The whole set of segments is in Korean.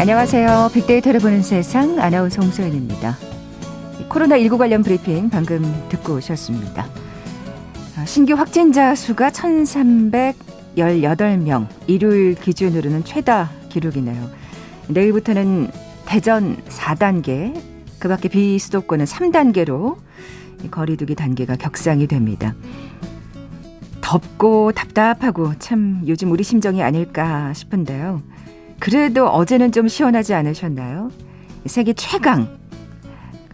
안녕하세요. 빅데이터를 보는 세상 아나운서 홍소연입니다. 코로나19 관련 브리핑 방금 듣고 오셨습니다. 신규 확진자 수가 1,318명, 일요일 기준으로는 최다 기록이네요. 내일부터는 대전 4단계, 그 밖에 비수도권은 3단계로 거리 두기 단계가 격상이 됩니다. 덥고 답답하고 참 요즘 우리 심정이 아닐까 싶은데요. 그래도 어제는 좀 시원하지 않으셨나요? 세계 최강,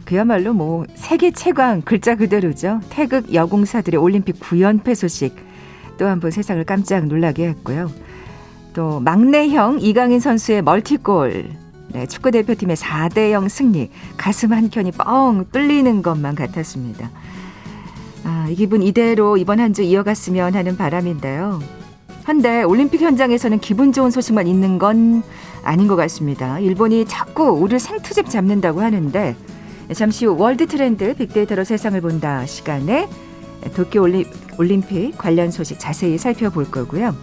그야말로 뭐 세계 최강 글자 그대로죠. 태극 여공사들의 올림픽 9연패 소식 또 한 번 세상을 깜짝 놀라게 했고요. 또 막내형 이강인 선수의 멀티골, 네, 축구대표팀의 4대0 승리, 가슴 한켠이 뻥 뚫리는 것만 같았습니다. 아, 이 기분 이대로 이번 한 주 이어갔으면 하는 바람인데요. 한데 올림픽 현장에서는 기분 좋은 소식만 있는 건 아닌 것 같습니다. 일본이 자꾸 우리를 생투집 잡는다고 하는데, 잠시 후 월드 트렌드 빅데이터로 세상을 본다 시간에 도쿄올림픽 관련 소식 자세히 살펴볼 거고요.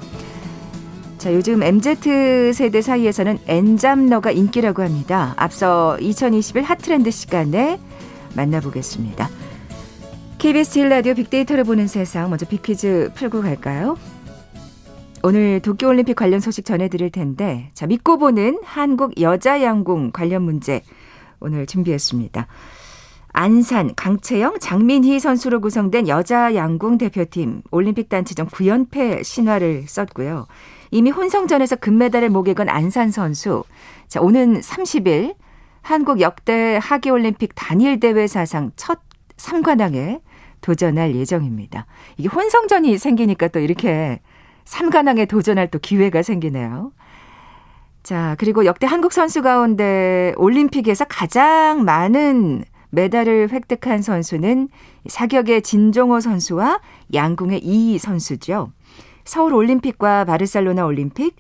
자, 요즘 MZ세대 사이에서는 N잡러가 인기라고 합니다. 앞서 2021 핫트렌드 시간에 만나보겠습니다. KBS 1라디오 빅데이터를 보는 세상, 먼저 빅퀴즈 풀고 갈까요? 오늘 도쿄올림픽 관련 소식 전해드릴 텐데, 자, 믿고 보는 한국 여자양궁 관련 문제 오늘 준비했습니다. 안산, 강채영, 장민희 선수로 구성된 여자양궁 대표팀, 올림픽 단체전 9연패 신화를 썼고요. 이미 혼성전에서 금메달을 목에 건 안산 선수, 자, 오는 30일 한국 역대 하계올림픽 단일대회 사상 첫 3관왕에 도전할 예정입니다. 이게 혼성전이 생기니까 또 이렇게 3관왕에 도전할 또 기회가 생기네요. 자, 그리고 역대 한국 선수 가운데 올림픽에서 가장 많은 메달을 획득한 선수는 사격의 진종호 선수와 양궁의 이이 선수죠. 서울 올림픽과 바르셀로나 올림픽,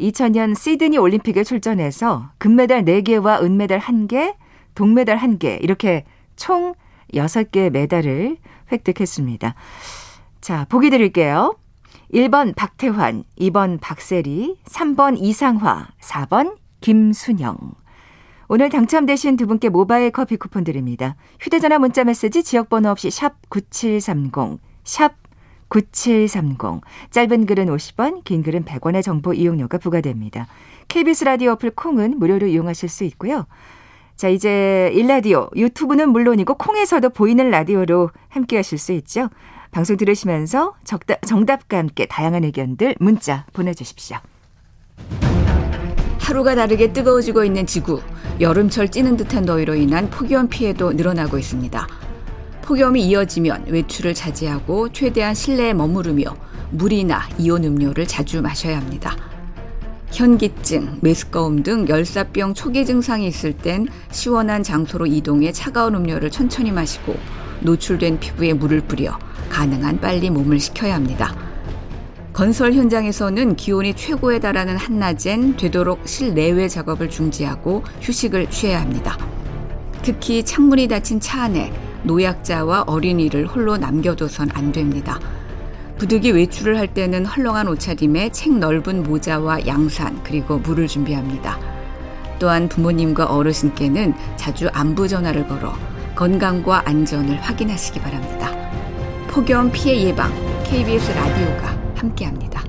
2000년 시드니 올림픽에 출전해서 금메달 4개와 은메달 1개, 동메달 1개, 이렇게 총 6개의 메달을 획득했습니다. 자, 보기 드릴게요. 1번 박태환, 2번 박세리, 3번 이상화, 4번 김순영. 오늘 당첨되신 두 분께 모바일 커피 쿠폰 드립니다. 휴대전화 문자 메시지 지역번호 없이 샵 9730, 샵 9730. 짧은 글은 50원, 긴 글은 100원의 정보 이용료가 부과됩니다. KBS 라디오 어플 콩은 무료로 이용하실 수 있고요. 자, 이제 1라디오, 유튜브는 물론이고 콩에서도 보이는 라디오로 함께하실 수 있죠. 방송 들으시면서 정답과 함께 다양한 의견들 문자 보내주십시오. 하루가 다르게 뜨거워지고 있는 지구, 여름철 찌는 듯한 더위로 인한 폭염 피해도 늘어나고 있습니다. 폭염이 이어지면 외출을 자제하고 최대한 실내에 머무르며 물이나 이온 음료를 자주 마셔야 합니다. 현기증, 메스꺼움 등 열사병 초기 증상이 있을 땐 시원한 장소로 이동해 차가운 음료를 천천히 마시고 노출된 피부에 물을 뿌려 가능한 빨리 몸을 식혀야 합니다. 건설 현장에서는 기온이 최고에 달하는 한낮엔 되도록 실내외 작업을 중지하고 휴식을 취해야 합니다. 특히 창문이 닫힌 차 안에 노약자와 어린이를 홀로 남겨둬선 안 됩니다. 부득이 외출을 할 때는 헐렁한 옷차림에 책 넓은 모자와 양산, 그리고 물을 준비합니다. 또한 부모님과 어르신께는 자주 안부 전화를 걸어 건강과 안전을 확인하시기 바랍니다. 폭염 피해 예방, KBS 라디오가 함께합니다.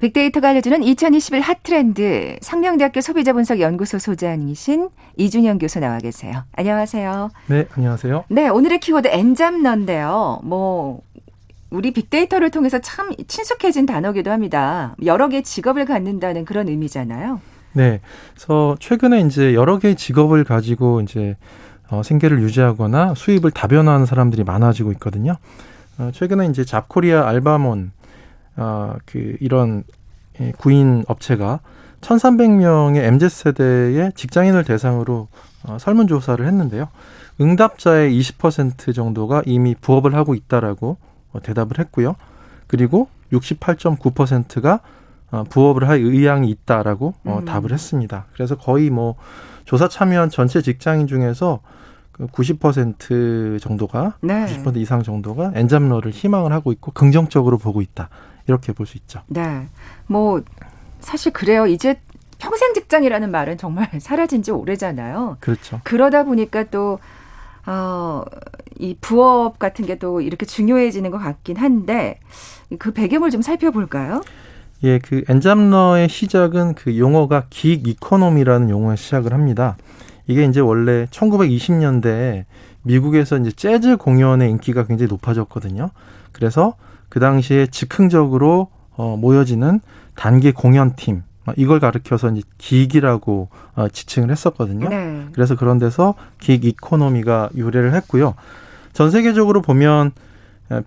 빅데이터가 알려주는 2021 핫트렌드, 상명대학교 소비자분석연구소 소장이신 이준영 교수 나와 계세요. 안녕하세요. 네, 안녕하세요. 네, 오늘의 키워드 N잡러인데요. 뭐 우리 빅데이터를 통해서 참 친숙해진 단어기도 합니다. 여러 개의 직업을 갖는다는 그런 의미잖아요. 네, 그래서 최근에 이제 여러 개의 직업을 가지고 이제 생계를 유지하거나 수입을 다변화하는 사람들이 많아지고 있거든요. 최근에 이제 잡코리아 알바몬 이런 구인 업체가 1,300명의 MZ세대의 직장인을 대상으로 설문조사를 했는데요. 응답자의 20% 정도가 이미 부업을 하고 있다라고 대답을 했고요. 그리고 68.9%가 부업을 할 의향이 있다라고 답을 했습니다. 그래서 거의 뭐 조사 참여한 전체 직장인 중에서 90% 정도가, 네. 90% 이상 정도가 N잡러를 희망을 하고 있고 긍정적으로 보고 있다. 이렇게 볼 수 있죠. 네. 뭐 사실 그래요. 이제 평생 직장이라는 말은 정말 사라진 지 오래잖아요. 그렇죠. 그러다 보니까 또 이 부업 같은 게 또 이렇게 중요해지는 것 같긴 한데 그 배경을 좀 살펴볼까요? 예, 그 N잡러의 시작은 그 용어가 기익 이코노미라는 용어에 시작을 합니다. 이게 이제 원래 1920년대에 미국에서 이제 재즈 공연의 인기가 굉장히 높아졌거든요. 그래서 그 당시에 즉흥적으로 모여지는 단기 공연팀, 이걸 가리켜서 이제 기익이라고 지칭을 했었거든요. 네. 그래서 그런 데서 기익 이코노미가 유래를 했고요. 전 세계적으로 보면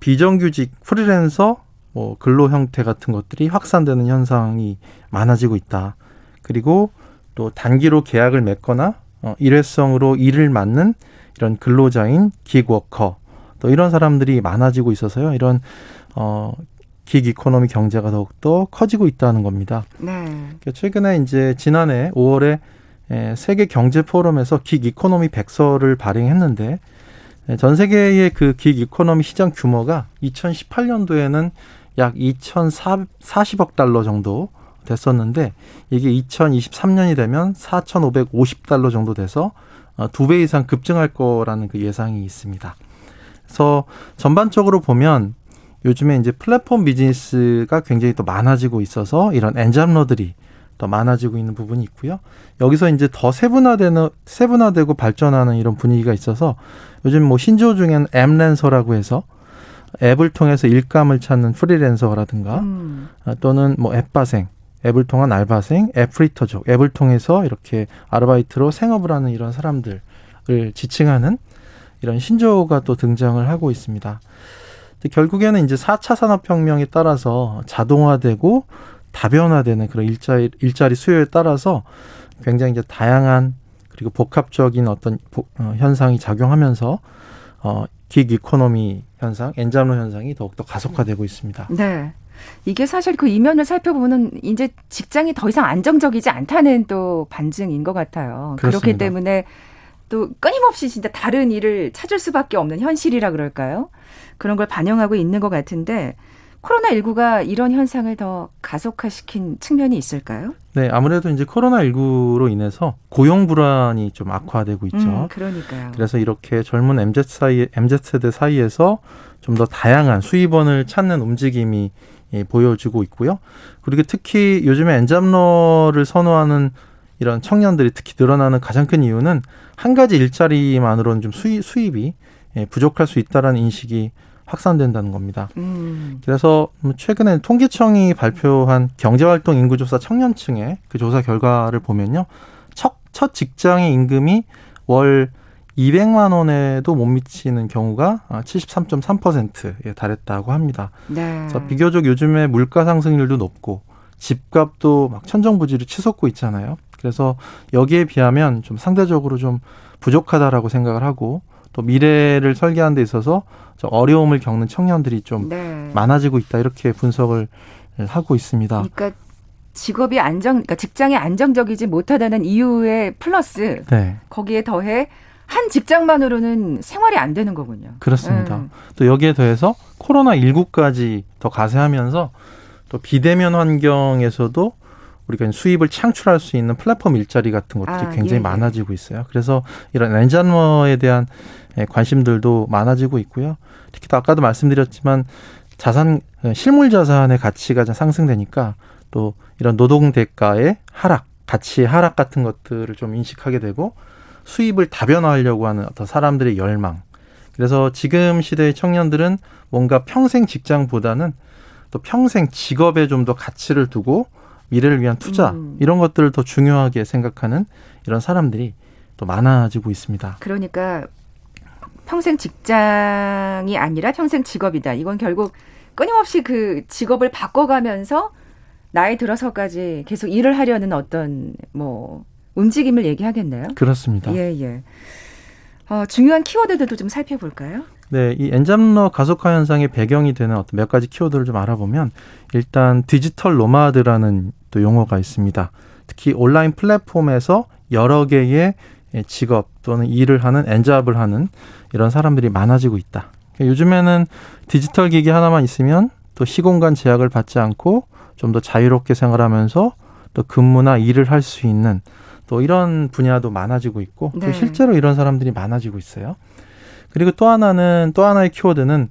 비정규직, 프리랜서, 뭐 근로 형태 같은 것들이 확산되는 현상이 많아지고 있다. 그리고 또 단기로 계약을 맺거나 일회성으로 일을 맡는 이런 근로자인 기익워커, 또 이런 사람들이 많아지고 있어서요. 이런 기익 이코노미 경제가 더욱더 커지고 있다는 겁니다. 네. 최근에 이제 지난해 5월에 세계 경제 포럼에서 기익 이코노미 100서를 발행했는데 전 세계의 그 기익 이코노미 시장 규모가 2018년도에는 약 2,040억 달러 정도 됐었는데 이게 2023년이 되면 4,550달러 정도 돼서 2배 이상 급증할 거라는 그 예상이 있습니다. 그래서 전반적으로 보면 요즘에 이제 플랫폼 비즈니스가 굉장히 또 많아지고 있어서 이런 N잡러들이 더 많아지고 있는 부분이 있고요. 여기서 이제 더 세분화되고 발전하는 이런 분위기가 있어서 요즘 뭐 신조어 중에는 앱랜서라고 해서 앱을 통해서 일감을 찾는 프리랜서라든가 또는 뭐 앱바생, 앱을 통한 알바생, 앱프리터족, 앱을 통해서 이렇게 아르바이트로 생업을 하는 이런 사람들을 지칭하는 이런 신조어가 또 등장을 하고 있습니다. 결국에는 이제 4차 산업혁명에 따라서 자동화되고 다변화되는 그런 일자리 수요에 따라서 굉장히 이제 다양한 그리고 복합적인 어떤 현상이 작용하면서 기익 이코노미 현상, N잡러 현상이 더욱더 가속화되고 있습니다. 네. 이게 사실 그 이면을 살펴보면 이제 직장이 더 이상 안정적이지 않다는 또 반증인 것 같아요. 그렇습니다. 그렇기 때문에 또 끊임없이 진짜 다른 일을 찾을 수밖에 없는 현실이라 그럴까요? 그런 걸 반영하고 있는 것 같은데 코로나19가 이런 현상을 더 가속화시킨 측면이 있을까요? 네, 아무래도 이제 코로나19로 인해서 고용 불안이 좀 악화되고 있죠. 그러니까요. 그래서 이렇게 젊은 MZ세대 사이에서 좀 더 다양한 수입원을 찾는 움직임이 보여지고 있고요. 그리고 특히 요즘에 N잡러를 선호하는 이런 청년들이 특히 늘어나는 가장 큰 이유는 한 가지 일자리만으로는 좀 수입이 부족할 수 있다는 인식이 확산된다는 겁니다. 그래서 최근에 통계청이 발표한 경제활동 인구조사 청년층의 그 조사 결과를 보면요. 첫 직장의 임금이 월 200만 원에도 못 미치는 경우가 73.3%에 달했다고 합니다. 네. 그래서 비교적 요즘에 물가 상승률도 높고 집값도 막 천정부지로 치솟고 있잖아요. 그래서 여기에 비하면 좀 상대적으로 좀 부족하다라고 생각을 하고 또 미래를 설계하는 데 있어서 좀 어려움을 겪는 청년들이 좀 많아지고 있다. 이렇게 분석을 하고 있습니다. 그러니까 그러니까 직장이 안정적이지 못하다는 이유에 플러스 거기에 더해 한 직장만으로는 생활이 안 되는 거군요. 그렇습니다. 또 여기에 더해서 코로나19까지 더 가세하면서 또 비대면 환경에서도 우리가 수입을 창출할 수 있는 플랫폼 일자리 같은 것들이 굉장히 많아지고 있어요. 그래서 이런 N잡러에 대한 관심들도 많아지고 있고요. 특히 또 아까도 말씀드렸지만 실물 자산의 가치가 상승되니까 또 이런 노동 대가의 하락, 가치의 하락 같은 것들을 좀 인식하게 되고 수입을 다변화하려고 하는 어떤 사람들의 열망. 그래서 지금 시대의 청년들은 뭔가 평생 직장보다는 또 평생 직업에 좀 더 가치를 두고 미래를 위한 투자 이런 것들을 더 중요하게 생각하는 이런 사람들이 또 많아지고 있습니다. 그러니까 평생 직장이 아니라 평생 직업이다. 이건 결국 끊임없이 그 직업을 바꿔가면서 나이 들어서까지 계속 일을 하려는 어떤 뭐 움직임을 얘기하겠네요. 그렇습니다. 예, 예. 중요한 키워드들도 좀 살펴볼까요? 네, 이 N잡러 가속화 현상의 배경이 되는 어떤 몇 가지 키워드를 좀 알아보면 일단 디지털 노마드라는 또 용어가 있습니다. 특히 온라인 플랫폼에서 여러 개의 직업 또는 일을 하는 엔잡을 하는 이런 사람들이 많아지고 있다. 그러니까 요즘에는 디지털 기기 하나만 있으면 또 시공간 제약을 받지 않고 좀 더 자유롭게 생활하면서 또 근무나 일을 할 수 있는 또 이런 분야도 많아지고 있고 네. 또 실제로 이런 사람들이 많아지고 있어요. 그리고 또 하나의 키워드는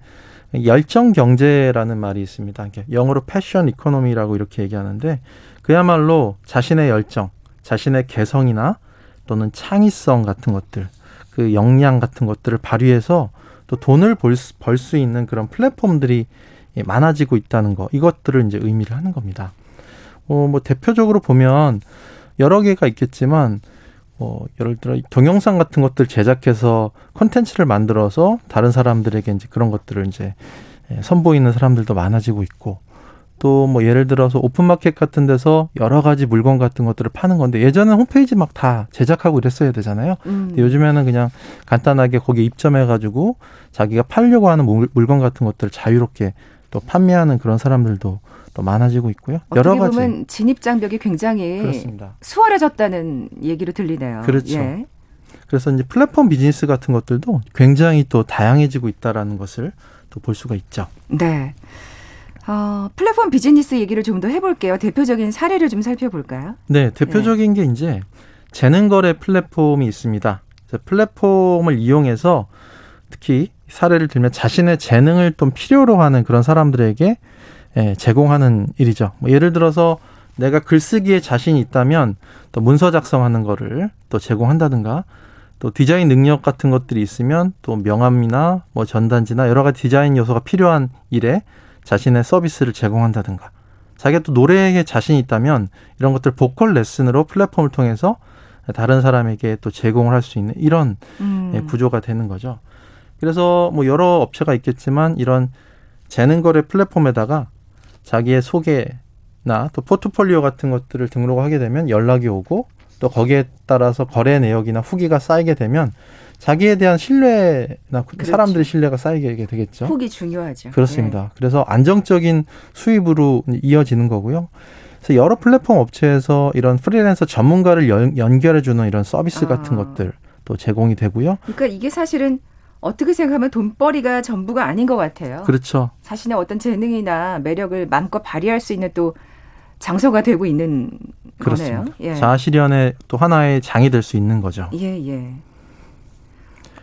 열정 경제라는 말이 있습니다. 영어로 패션 이코노미라고 이렇게 얘기하는데 그야말로 자신의 열정, 자신의 개성이나 또는 창의성 같은 것들, 그 역량 같은 것들을 발휘해서 또 돈을 벌 수 있는 그런 플랫폼들이 많아지고 있다는 거, 이것들을 이제 의미를 하는 겁니다. 뭐 대표적으로 보면 여러 개가 있겠지만 예를 들어 동영상 같은 것들 제작해서 콘텐츠를 만들어서 다른 사람들에게 이제 그런 것들을 이제 선보이는 사람들도 많아지고 있고 또 뭐 예를 들어서 오픈마켓 같은 데서 여러 가지 물건 같은 것들을 파는 건데 예전에는 홈페이지 막 다 제작하고 이랬어야 되잖아요. 근데 요즘에는 그냥 간단하게 거기에 입점해가지고 자기가 팔려고 하는 물건 같은 것들을 자유롭게 또 판매하는 그런 사람들도 또 많아지고 있고요. 여러 가지. 어떻게 보면 진입장벽이 굉장히 그렇습니다. 수월해졌다는 얘기로 들리네요. 그렇죠. 예. 그래서 이제 플랫폼 비즈니스 같은 것들도 굉장히 또 다양해지고 있다라는 것을 또 볼 수가 있죠. 네. 플랫폼 비즈니스 얘기를 좀 더 해볼게요. 대표적인 사례를 좀 살펴볼까요? 네, 대표적인 게 이제 재능거래 플랫폼이 있습니다. 그래서 플랫폼을 이용해서 특히 사례를 들면 자신의 재능을 좀 필요로 하는 그런 사람들에게 제공하는 일이죠. 뭐 예를 들어서 내가 글쓰기에 자신이 있다면 또 문서 작성하는 거를 또 제공한다든가 또 디자인 능력 같은 것들이 있으면 또 명함이나 뭐 전단지나 여러 가지 디자인 요소가 필요한 일에 자신의 서비스를 제공한다든가 자기가 또 노래에 자신이 있다면 이런 것들 보컬 레슨으로 플랫폼을 통해서 다른 사람에게 또 제공을 할 수 있는 이런 구조가 되는 거죠. 그래서 뭐 여러 업체가 있겠지만 이런 재능거래 플랫폼에다가 자기의 소개나 또 포트폴리오 같은 것들을 등록하게 되면 연락이 오고 또 거기에 따라서 거래 내역이나 후기가 쌓이게 되면 자기에 대한 신뢰나 그렇지. 사람들의 신뢰가 쌓이게 되겠죠. 후기 중요하죠. 그렇습니다. 네. 그래서 안정적인 수입으로 이어지는 거고요. 그래서 여러 플랫폼 업체에서 이런 프리랜서 전문가를 연결해주는 이런 서비스 같은 것들 또 제공이 되고요. 그러니까 이게 사실은 어떻게 생각하면 돈벌이가 전부가 아닌 것 같아요. 그렇죠. 자신의 어떤 재능이나 매력을 마음껏 발휘할 수 있는 또 장소가 되고 있는 그렇습니다. 거네요. 예. 자아실현의 또 하나의 장이 될 수 있는 거죠. 예, 예.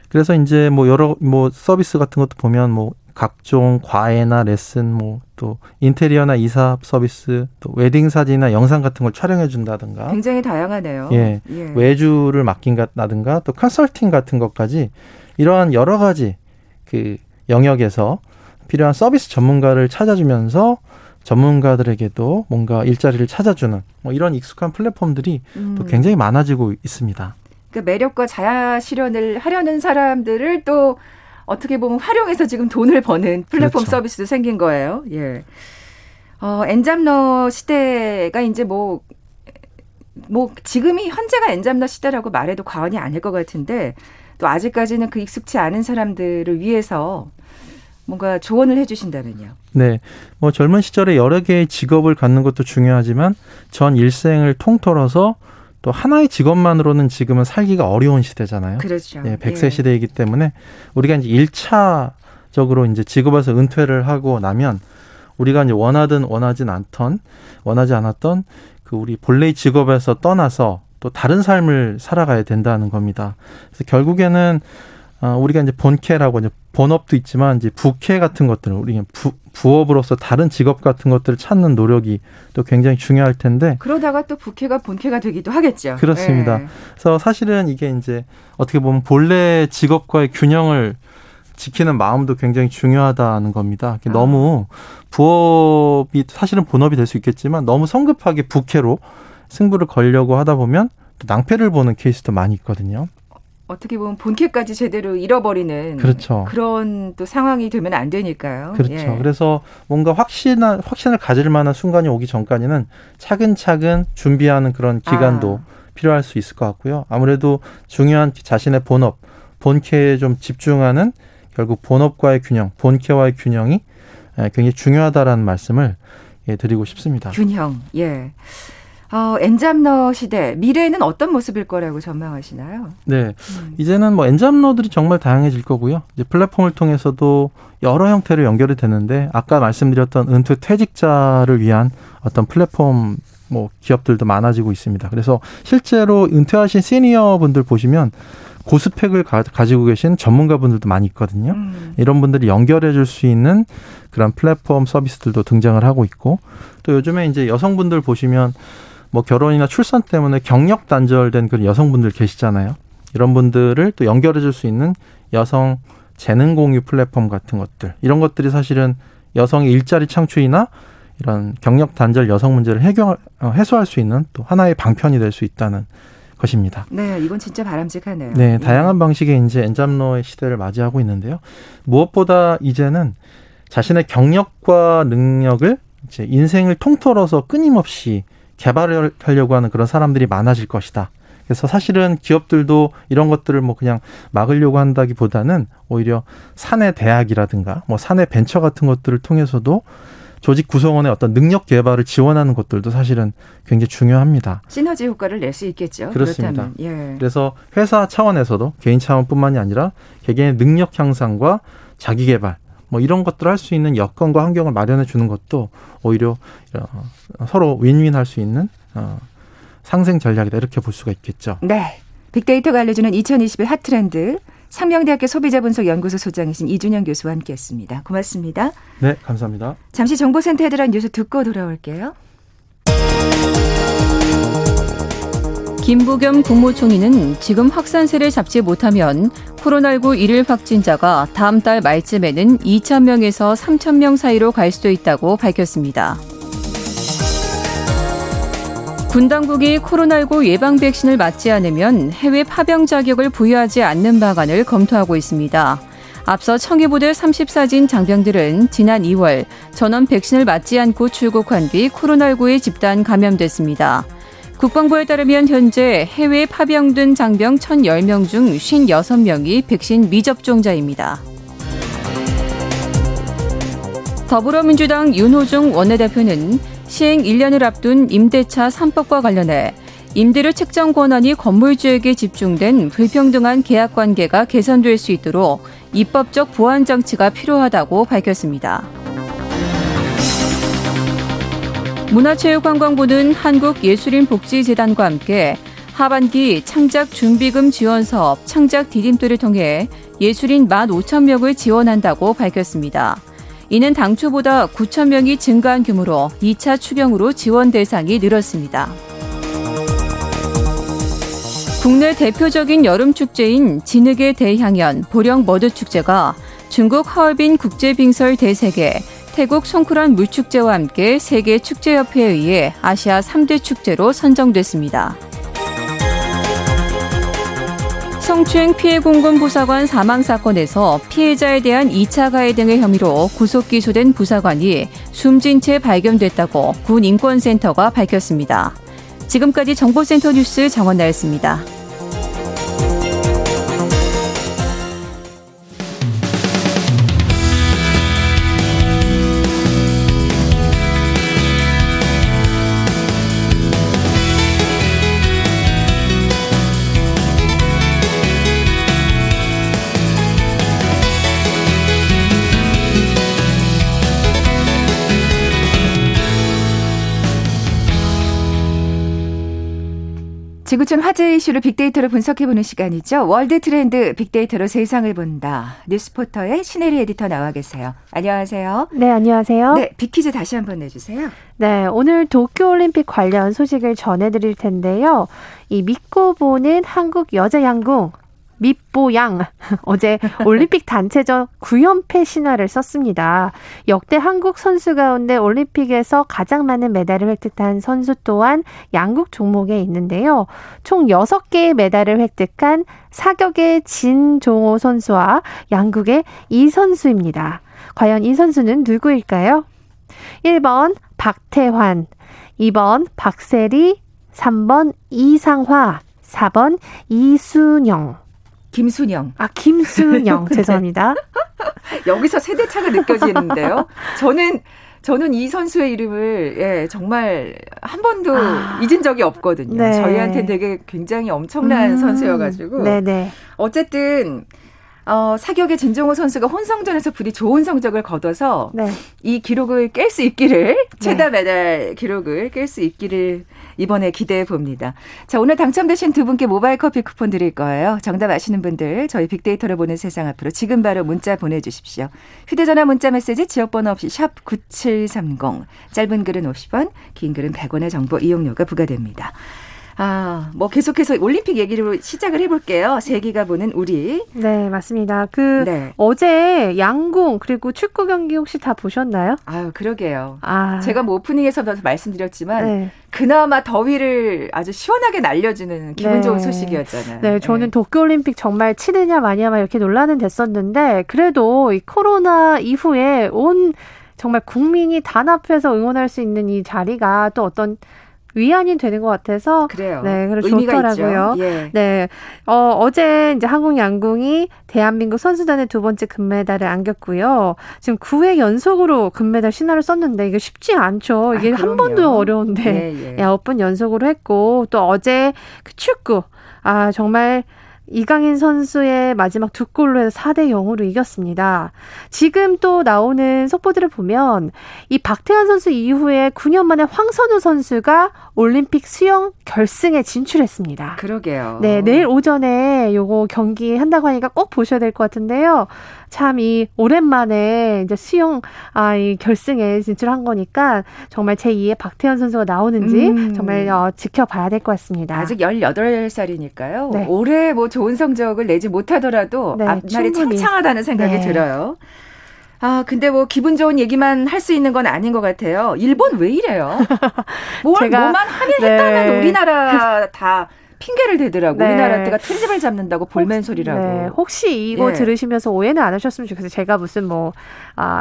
그래서 이제 뭐 여러 뭐 서비스 같은 것도 보면 뭐 각종 과외나 레슨 뭐 또 인테리어나 이사 서비스 또 웨딩 사진이나 영상 같은 걸 촬영해 준다든가 굉장히 다양하네요. 예. 예. 외주를 맡긴다든가 또 컨설팅 같은 것까지 이러한 여러 가지 그 영역에서 필요한 서비스 전문가를 찾아주면서 전문가들에게도 뭔가 일자리를 찾아주는 뭐 이런 익숙한 플랫폼들이 또 굉장히 많아지고 있습니다. 그러니까 매력과 자아 실현을 하려는 사람들을 또 어떻게 보면 활용해서 지금 돈을 버는 플랫폼 그렇죠. 서비스도 생긴 거예요. 예. 엔잡러 시대가 이제 뭐 지금이 현재가 엔잡러 시대라고 말해도 과언이 아닐 것 같은데 또 아직까지는 그 익숙치 않은 사람들을 위해서 뭔가 조언을 해 주신다면요. 네. 뭐 젊은 시절에 여러 개의 직업을 갖는 것도 중요하지만 전 일생을 통틀어서 또 하나의 직업만으로는 지금은 살기가 어려운 시대잖아요. 그렇죠. 예, 100세 예. 시대이기 때문에 우리가 이제 1차적으로 이제 직업에서 은퇴를 하고 나면 우리가 이제 원하지 않았던 그 우리 본래의 직업에서 떠나서 또 다른 삶을 살아가야 된다는 겁니다. 그래서 결국에는 우리가 이제 본캐라고 이제 본업도 있지만 이제 부캐 같은 것들, 우리는 부업으로서 다른 직업 같은 것들을 찾는 노력이 또 굉장히 중요할 텐데 그러다가 또 부캐가 본캐가 되기도 하겠죠. 그렇습니다. 예. 그래서 사실은 이게 이제 어떻게 보면 본래 직업과의 균형을 지키는 마음도 굉장히 중요하다는 겁니다. 너무 부업이 사실은 본업이 될 수 있겠지만 너무 성급하게 부캐로 승부를 걸려고 하다 보면 또 낭패를 보는 케이스도 많이 있거든요. 어떻게 보면 본캐까지 제대로 잃어버리는 그렇죠. 그런 또 상황이 되면 안 되니까요. 그렇죠. 예. 그래서 뭔가 확신을 가질 만한 순간이 오기 전까지는 차근차근 준비하는 그런 기간도 필요할 수 있을 것 같고요. 아무래도 중요한 자신의 본업, 본캐에 좀 집중하는 결국 본업과의 균형, 본캐와의 균형이 굉장히 중요하다라는 말씀을 드리고 싶습니다. 균형, 예. 엔잡러 시대, 미래에는 어떤 모습일 거라고 전망하시나요? 네, 이제는 엔잡러들이 정말 다양해질 거고요. 이제 플랫폼을 통해서도 여러 형태로 연결이 되는데 아까 말씀드렸던 은퇴 퇴직자를 위한 어떤 플랫폼 기업들도 많아지고 있습니다. 그래서 실제로 은퇴하신 시니어분들 보시면 고스펙을 가지고 계신 전문가분들도 많이 있거든요. 이런 분들이 연결해 줄 수 있는 그런 플랫폼 서비스들도 등장을 하고 있고 또 요즘에 이제 여성분들 보시면 결혼이나 출산 때문에 경력 단절된 그런 여성분들 계시잖아요. 이런 분들을 또 연결해 줄 수 있는 여성 재능 공유 플랫폼 같은 것들. 이런 것들이 사실은 여성의 일자리 창출이나 이런 경력 단절 여성 문제를 해소할 수 있는 또 하나의 방편이 될 수 있다는 것입니다. 네, 이건 진짜 바람직하네요. 네, 다양한 방식의 이제 엔잡러의 시대를 맞이하고 있는데요. 무엇보다 이제는 자신의 경력과 능력을 이제 인생을 통틀어서 끊임없이 개발을 하려고 하는 그런 사람들이 많아질 것이다. 그래서 사실은 기업들도 이런 것들을 그냥 막으려고 한다기보다는 오히려 사내 대학이라든가 사내 벤처 같은 것들을 통해서도 조직 구성원의 어떤 능력 개발을 지원하는 것들도 사실은 굉장히 중요합니다. 시너지 효과를 낼 수 있겠죠. 그렇습니다. 예. 그래서 회사 차원에서도 개인 차원뿐만이 아니라 개개인의 능력 향상과 자기 개발 이런 것들을 할 수 있는 여건과 환경을 마련해 주는 것도 오히려 서로 윈윈할 수 있는 상생 전략이다 이렇게 볼 수가 있겠죠. 네. 빅데이터가 알려주는 2021 핫트렌드. 상명대학교 소비자분석연구소 소장이신 이준영 교수와 함께했습니다. 고맙습니다. 네, 감사합니다. 잠시 정보센터 헤드라인 뉴스 듣고 돌아올게요. 김부겸 국무총리는 지금 확산세를 잡지 못하면 코로나19 일일 확진자가 다음 달 말쯤에는 2,000명에서 3,000명 사이로 갈 수도 있다고 밝혔습니다. 군 당국이 코로나19 예방 백신을 맞지 않으면 해외 파병 자격을 부여하지 않는 방안을 검토하고 있습니다. 앞서 청해부대 34진 장병들은 지난 2월 전원 백신을 맞지 않고 출국한 뒤 코로나19에 집단 감염됐습니다. 국방부에 따르면 현재 해외에 파병된 장병 1,010명 중 56명이 백신 미접종자입니다. 더불어민주당 윤호중 원내대표는 시행 1년을 앞둔 임대차 3법과 관련해 임대료 책정 권한이 건물주에게 집중된 불평등한 계약관계가 개선될 수 있도록 입법적 보완장치가 필요하다고 밝혔습니다. 문화체육관광부는 한국예술인복지재단과 함께 하반기 창작준비금 지원사업 창작 디딤돌을 통해 예술인 15,000명을 지원한다고 밝혔습니다. 이는 당초보다 9,000명이 증가한 규모로 2차 추경으로 지원 대상이 늘었습니다. 국내 대표적인 여름 축제인 진흙의 대향연 보령 머드축제가 중국 하얼빈 국제빙설 대세계, 태국 송크란 물축제와 함께 세계축제협회에 의해 아시아 3대 축제로 선정됐습니다. 성추행 피해공군 부사관 사망 사건에서 피해자에 대한 2차 가해 등의 혐의로 구속 기소된 부사관이 숨진 채 발견됐다고 군 인권센터가 밝혔습니다. 지금까지 정보센터 뉴스 정원나였습니다. 지구촌 화제 이슈를 빅데이터로 분석해보는 시간이죠. 월드 트렌드 빅데이터로 세상을 본다. 뉴스포터의 신혜리 에디터 나와 계세요. 안녕하세요. 네, 안녕하세요. 네, 빅퀴즈 다시 한번 내주세요. 네, 오늘 도쿄올림픽 관련 소식을 전해드릴 텐데요. 이 믿고 보는 한국 여자 양궁. 밑보양 어제 올림픽 단체전 9연패 신화를 썼습니다. 역대 한국 선수 가운데 올림픽에서 가장 많은 메달을 획득한 선수 또한 양궁 종목에 있는데요. 총 6개의 메달을 획득한 사격의 진종호 선수와 양궁의 이 선수입니다. 과연 이 선수는 누구일까요? 1번 박태환, 2번 박세리, 3번 이상화, 4번 이순영. 김순영. 아, 김순영. 죄송합니다. 여기서 세대차가 느껴지는데요. 저는 이 선수의 이름을 정말 한 번도 잊은 적이 없거든요. 네. 저희한테 되게 굉장히 엄청난 선수여가지고. 네네. 어쨌든 사격의 진종호 선수가 혼성전에서 부디 좋은 성적을 거둬서 네. 이 기록을 깰 수 있기를, 최다 메달 기록을 깰 수 있기를 이번에 기대해 봅니다. 자, 오늘 당첨되신 두 분께 모바일 커피 쿠폰 드릴 거예요. 정답 아시는 분들 저희 빅데이터를 보는 세상 앞으로 지금 바로 문자 보내주십시오. 휴대전화 문자 메시지 지역번호 없이 샵 9730, 짧은 글은 50원, 긴 글은 100원의 정보 이용료가 부과됩니다. 계속해서 올림픽 얘기로 시작을 해볼게요. 세계가 보는 우리. 네, 맞습니다. 어제 양궁 그리고 축구 경기 혹시 다 보셨나요? 아유, 그러게요. 제가 오프닝에서도 말씀드렸지만 그나마 더위를 아주 시원하게 날려주는 기분 좋은 소식이었잖아요. 네, 저는 도쿄올림픽 정말 치느냐 마냐마 이렇게 논란은 됐었는데, 그래도 이 코로나 이후에 온 정말 국민이 단합해서 응원할 수 있는 이 자리가 또 어떤 위안이 되는 것 같아서 그래요. 네, 그래서 의미가 좋더라고요. 예. 네, 어제 이제 한국 양궁이 대한민국 선수단의 두 번째 금메달을 안겼고요. 지금 9회 연속으로 금메달 신화를 썼는데 이게 쉽지 않죠. 이게 한 번도 어려운데 9번 연속으로 했고, 또 어제 그 축구 정말 이강인 선수의 마지막 두 골로 해서 4-0으로 이겼습니다. 지금 또 나오는 속보들을 보면 이 박태환 선수 이후에 9년 만에 황선우 선수가 올림픽 수영 결승에 진출했습니다. 그러게요. 네, 내일 오전에 요거 경기 한다고 하니까 꼭 보셔야 될 것 같은데요. 참 이 오랜만에 이제 수영 이 결승에 진출한 거니까 정말 제2의 박태환 선수가 나오는지 정말 지켜봐야 될 것 같습니다. 아직 18살이니까요. 네. 올해 좋은 성적을 내지 못하더라도 앞날이 창창하다는 생각이 들어요. 근데 기분 좋은 얘기만 할 수 있는 건 아닌 것 같아요. 일본 왜 이래요? 뭐만 하면 했다면 우리나라 다 핑계를 대더라고. 우리나라 때가 트집을 잡는다고 볼멘 소리라고. 혹시 이거 들으시면서 오해는 안 하셨으면 좋겠어요. 제가 무슨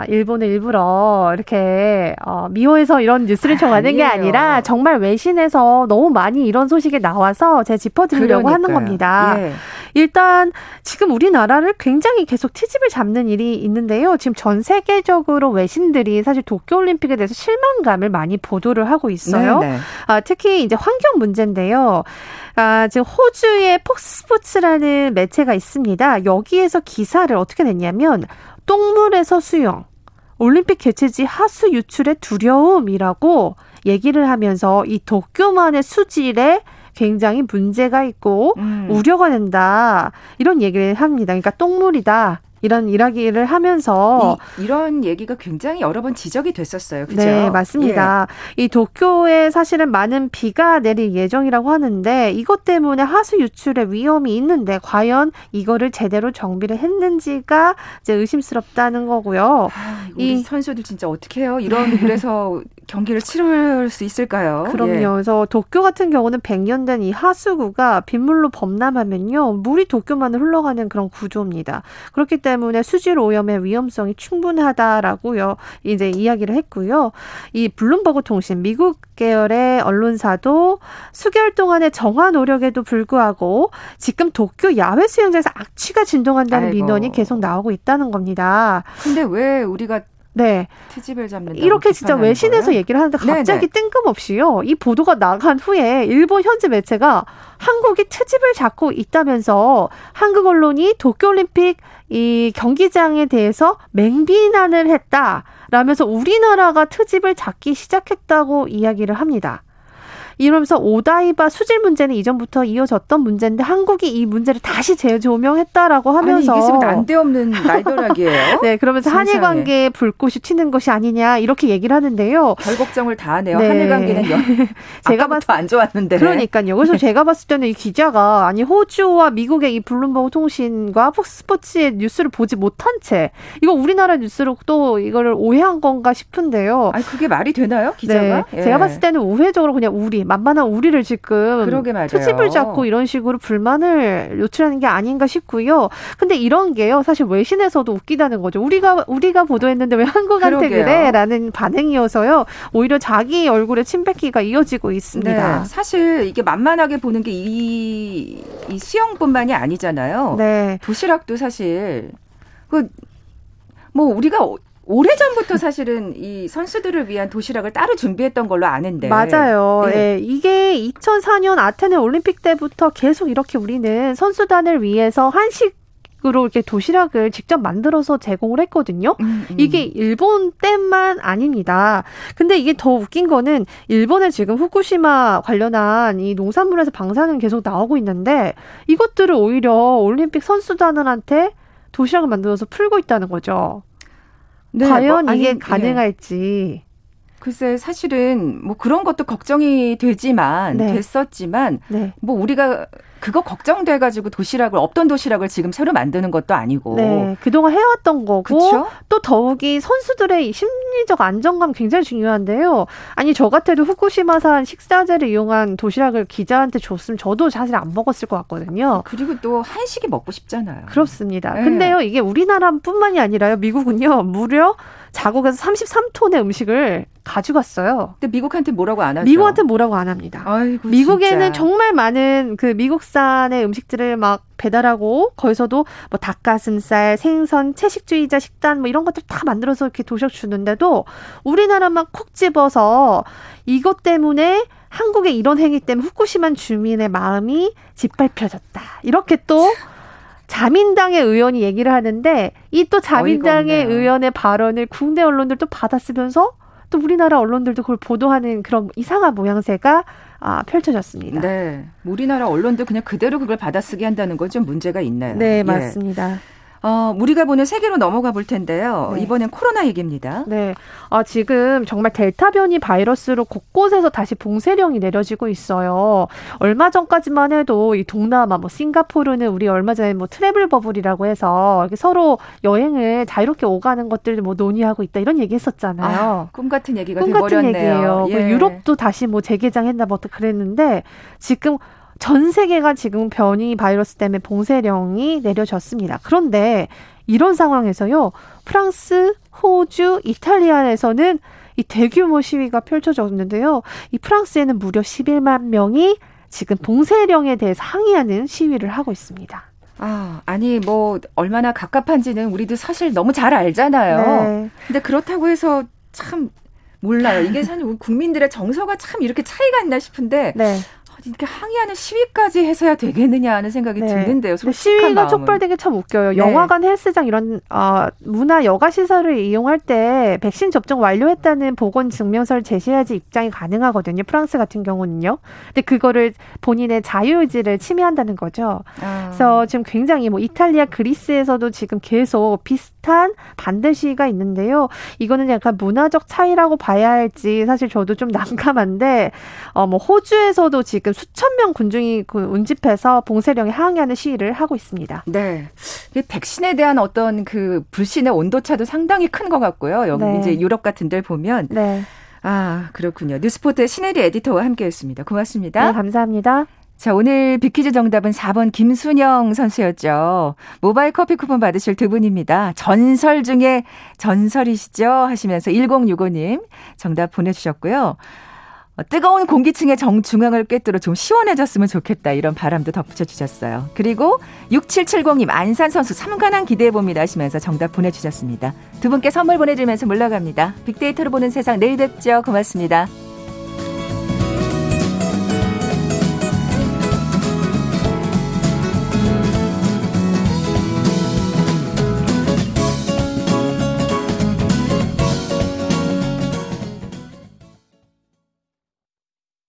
일본을 일부러 이렇게 미워해서 이런 뉴스를 전하는 게 아니라 정말 외신에서 너무 많이 이런 소식이 나와서 제가 짚어드리려고 하는 겁니다. 예. 일단 지금 우리나라를 굉장히 계속 트집을 잡는 일이 있는데요. 지금 전 세계적으로 외신들이 사실 도쿄올림픽에 대해서 실망감을 많이 보도를 하고 있어요. 네, 네. 특히 이제 환경 문제인데요. 지금 호주의 폭스스포츠라는 매체가 있습니다. 여기에서 기사를 어떻게 냈냐면 똥물에서 수영, 올림픽 개최지 하수 유출의 두려움이라고 얘기를 하면서 이 도쿄만의 수질에 굉장히 문제가 있고 우려가 된다, 이런 얘기를 합니다. 그러니까 똥물이다, 이런 이야기를 하면서 이런 얘기가 굉장히 여러 번 지적이 됐었어요. 그죠? 네, 맞습니다. 예. 이 도쿄에 사실은 많은 비가 내릴 예정이라고 하는데 이것 때문에 하수 유출의 위험이 있는데 과연 이거를 제대로 정비를 했는지가 이제 의심스럽다는 거고요. 우리 선수들 진짜 어떻게 해요? 이런 그래서 경기를 치를 수 있을까요? 그럼요. 그래서 도쿄 같은 경우는 100년 된 이 하수구가 빗물로 범람하면요, 물이 도쿄만을 흘러가는 그런 구조입니다. 그렇기 때문에 수질 오염의 위험성이 충분하다라고요, 이제 이야기를 했고요. 이 블룸버그 통신, 미국 계열의 언론사도 수개월 동안의 정화 노력에도 불구하고 지금 도쿄 야외 수영장에서 악취가 진동한다는 민원이 계속 나오고 있다는 겁니다. 근데 왜 우리가 트집을 잡는다, 이렇게 진짜 외신에서 얘기를 하는데 갑자기 뜬금없이요, 이 보도가 나간 후에 일본 현지 매체가 한국이 트집을 잡고 있다면서 한국 언론이 도쿄올림픽 이 경기장에 대해서 맹비난을 했다라면서 우리나라가 트집을 잡기 시작했다고 이야기를 합니다. 이러면서 오다이바 수질 문제는 이전부터 이어졌던 문제인데 한국이 이 문제를 다시 재조명했다라고 하면서, 아니, 이게 지금 난데없는 날벼락이에요. 네, 그러면서 진상에. 한일 관계에 불꽃이 튀는 것이 아니냐, 이렇게 얘기를 하는데요. 결걱정을 다 하네요. 한일 관계는 제가 아까부터 안 좋았는데. 그러니까요. 그래서 제가 봤을 때는 이 기자가 호주와 미국의 이 블룸버그 통신과 폭스스포츠의 뉴스를 보지 못한 채 이거 우리나라 뉴스로 또 이거를 오해한 건가 싶은데요. 그게 말이 되나요, 기자가? 제가 봤을 때는 우회적으로 그냥 우리 만만한 우리를 지금 트집을 잡고 이런 식으로 불만을 유출하는 게 아닌가 싶고요. 근데 이런 게요, 사실 외신에서도 웃기다는 거죠. 우리가 보도했는데 왜 한국한테 그래라는 반응이어서요. 오히려 자기 얼굴에 침뱉기가 이어지고 있습니다. 네, 사실 이게 만만하게 보는 게 이 수영뿐만이 아니잖아요. 네. 도시락도 사실 우리가 오래전부터 사실은 이 선수들을 위한 도시락을 따로 준비했던 걸로 아는데. 맞아요. 네. 예, 이게 2004년 아테네 올림픽 때부터 계속 이렇게 우리는 선수단을 위해서 한식으로 이렇게 도시락을 직접 만들어서 제공을 했거든요. 이게 일본 때만 아닙니다. 근데 이게 더 웃긴 거는 일본에 지금 후쿠시마 관련한 이 농산물에서 방사능 계속 나오고 있는데 이것들을 오히려 올림픽 선수단한테 도시락을 만들어서 풀고 있다는 거죠. 네, 과연 이게 가능할지. 글쎄 사실은 그런 것도 걱정이 되지만 됐었지만 우리가 그거 걱정돼가지고 도시락을 없던 도시락을 지금 새로 만드는 것도 아니고 그동안 해왔던 거고 그쵸? 또 더욱이 선수들의 심리적 안정감 굉장히 중요한데요. 아니 저 같아도 후쿠시마산 식자재를 이용한 도시락을 기자한테 줬으면 저도 사실 안 먹었을 것 같거든요. 그리고 또 한식이 먹고 싶잖아요. 그렇습니다. 네. 근데요 이게 우리나라뿐만이 아니라요 미국은요 무려 자국에서 33톤의 음식을 가져갔어요. 근데 미국한테 뭐라고 안 하죠? 미국한테 뭐라고 안 합니다. 아이고, 미국에는 진짜. 정말 많은 그 미국산의 음식들을 막 배달하고 거기서도 뭐 닭가슴살, 생선, 채식주의자 식단 뭐 이런 것들 다 만들어서 이렇게 도시락 주는데도 우리나라만 콕 집어서 이것 때문에 한국의 이런 행위 때문에 후쿠시마 주민의 마음이 짓밟혀졌다. 이렇게 또 자민당의 의원이 얘기를 하는데 이 또 자민당의 의원의 발언을 국내 언론들도 받아쓰면서 또 우리나라 언론들도 그걸 보도하는 그런 이상한 모양새가 펼쳐졌습니다. 네, 우리나라 언론도 그냥 그대로 그걸 받아쓰게 한다는 건 좀 문제가 있나요? 네, 맞습니다. 예. 우리가 보는 세계로 넘어가 볼 텐데요. 네. 이번엔 코로나 얘기입니다. 네. 지금 정말 델타 변이 바이러스로 곳곳에서 다시 봉쇄령이 내려지고 있어요. 얼마 전까지만 해도 이 동남아, 싱가포르는 우리 얼마 전에 트래블 버블이라고 해서 이렇게 서로 여행을 자유롭게 오가는 것들을 논의하고 있다 이런 얘기 했었잖아요. 꿈 같은 얘기가 돼버렸네요. 얘기예요. 예. 유럽도 다시 재개장했나 그랬는데 지금 전 세계가 지금 변이 바이러스 때문에 봉쇄령이 내려졌습니다. 그런데 이런 상황에서요, 프랑스, 호주, 이탈리아에서는 이 대규모 시위가 펼쳐졌는데요. 이 프랑스에는 무려 11만 명이 지금 봉쇄령에 대해서 항의하는 시위를 하고 있습니다. 얼마나 갑갑한지는 우리도 사실 너무 잘 알잖아요. 네. 근데 그렇다고 해서 참 몰라요. 이게 사실 우리 국민들의 정서가 참 이렇게 차이가 있나 싶은데. 네. 이렇게 항의하는 시위까지 해서야 되겠느냐 하는 생각이 드는데요. 시위가 마음은. 촉발된 게 참 웃겨요. 네. 영화관, 헬스장 이런 문화 여가 시설을 이용할 때 백신 접종 완료했다는 보건 증명서를 제시해야지 입장이 가능하거든요. 프랑스 같은 경우는요. 근데 그거를 본인의 자유의지를 침해한다는 거죠. 그래서 지금 굉장히 이탈리아, 그리스에서도 지금 계속 비슷한 반대 시위가 있는데요. 이거는 약간 문화적 차이라고 봐야 할지 사실 저도 좀 난감한데 호주에서도 지금 수천 명 군중이 운집해서 봉쇄령에 항의하는 시위를 하고 있습니다. 네, 백신에 대한 어떤 불신의 온도차도 상당히 큰 것 같고요. 여기 이제 유럽 같은 데 보면 그렇군요. 뉴스포트의 신혜리 에디터와 함께했습니다. 고맙습니다. 네, 감사합니다. 자, 오늘 빅퀴즈 정답은 4번 김순영 선수였죠. 모바일 커피 쿠폰 받으실 두 분입니다. 전설 중에 전설이시죠 하시면서 1065님 정답 보내주셨고요. 뜨거운 공기층의 정중앙을 꿰뚫어 좀 시원해졌으면 좋겠다. 이런 바람도 덧붙여주셨어요. 그리고 6770님 안산 선수 3관왕 기대해봅니다 하시면서 정답 보내주셨습니다. 두 분께 선물 보내드리면서 물러갑니다. 빅데이터로 보는 세상 내일 뵙죠. 고맙습니다.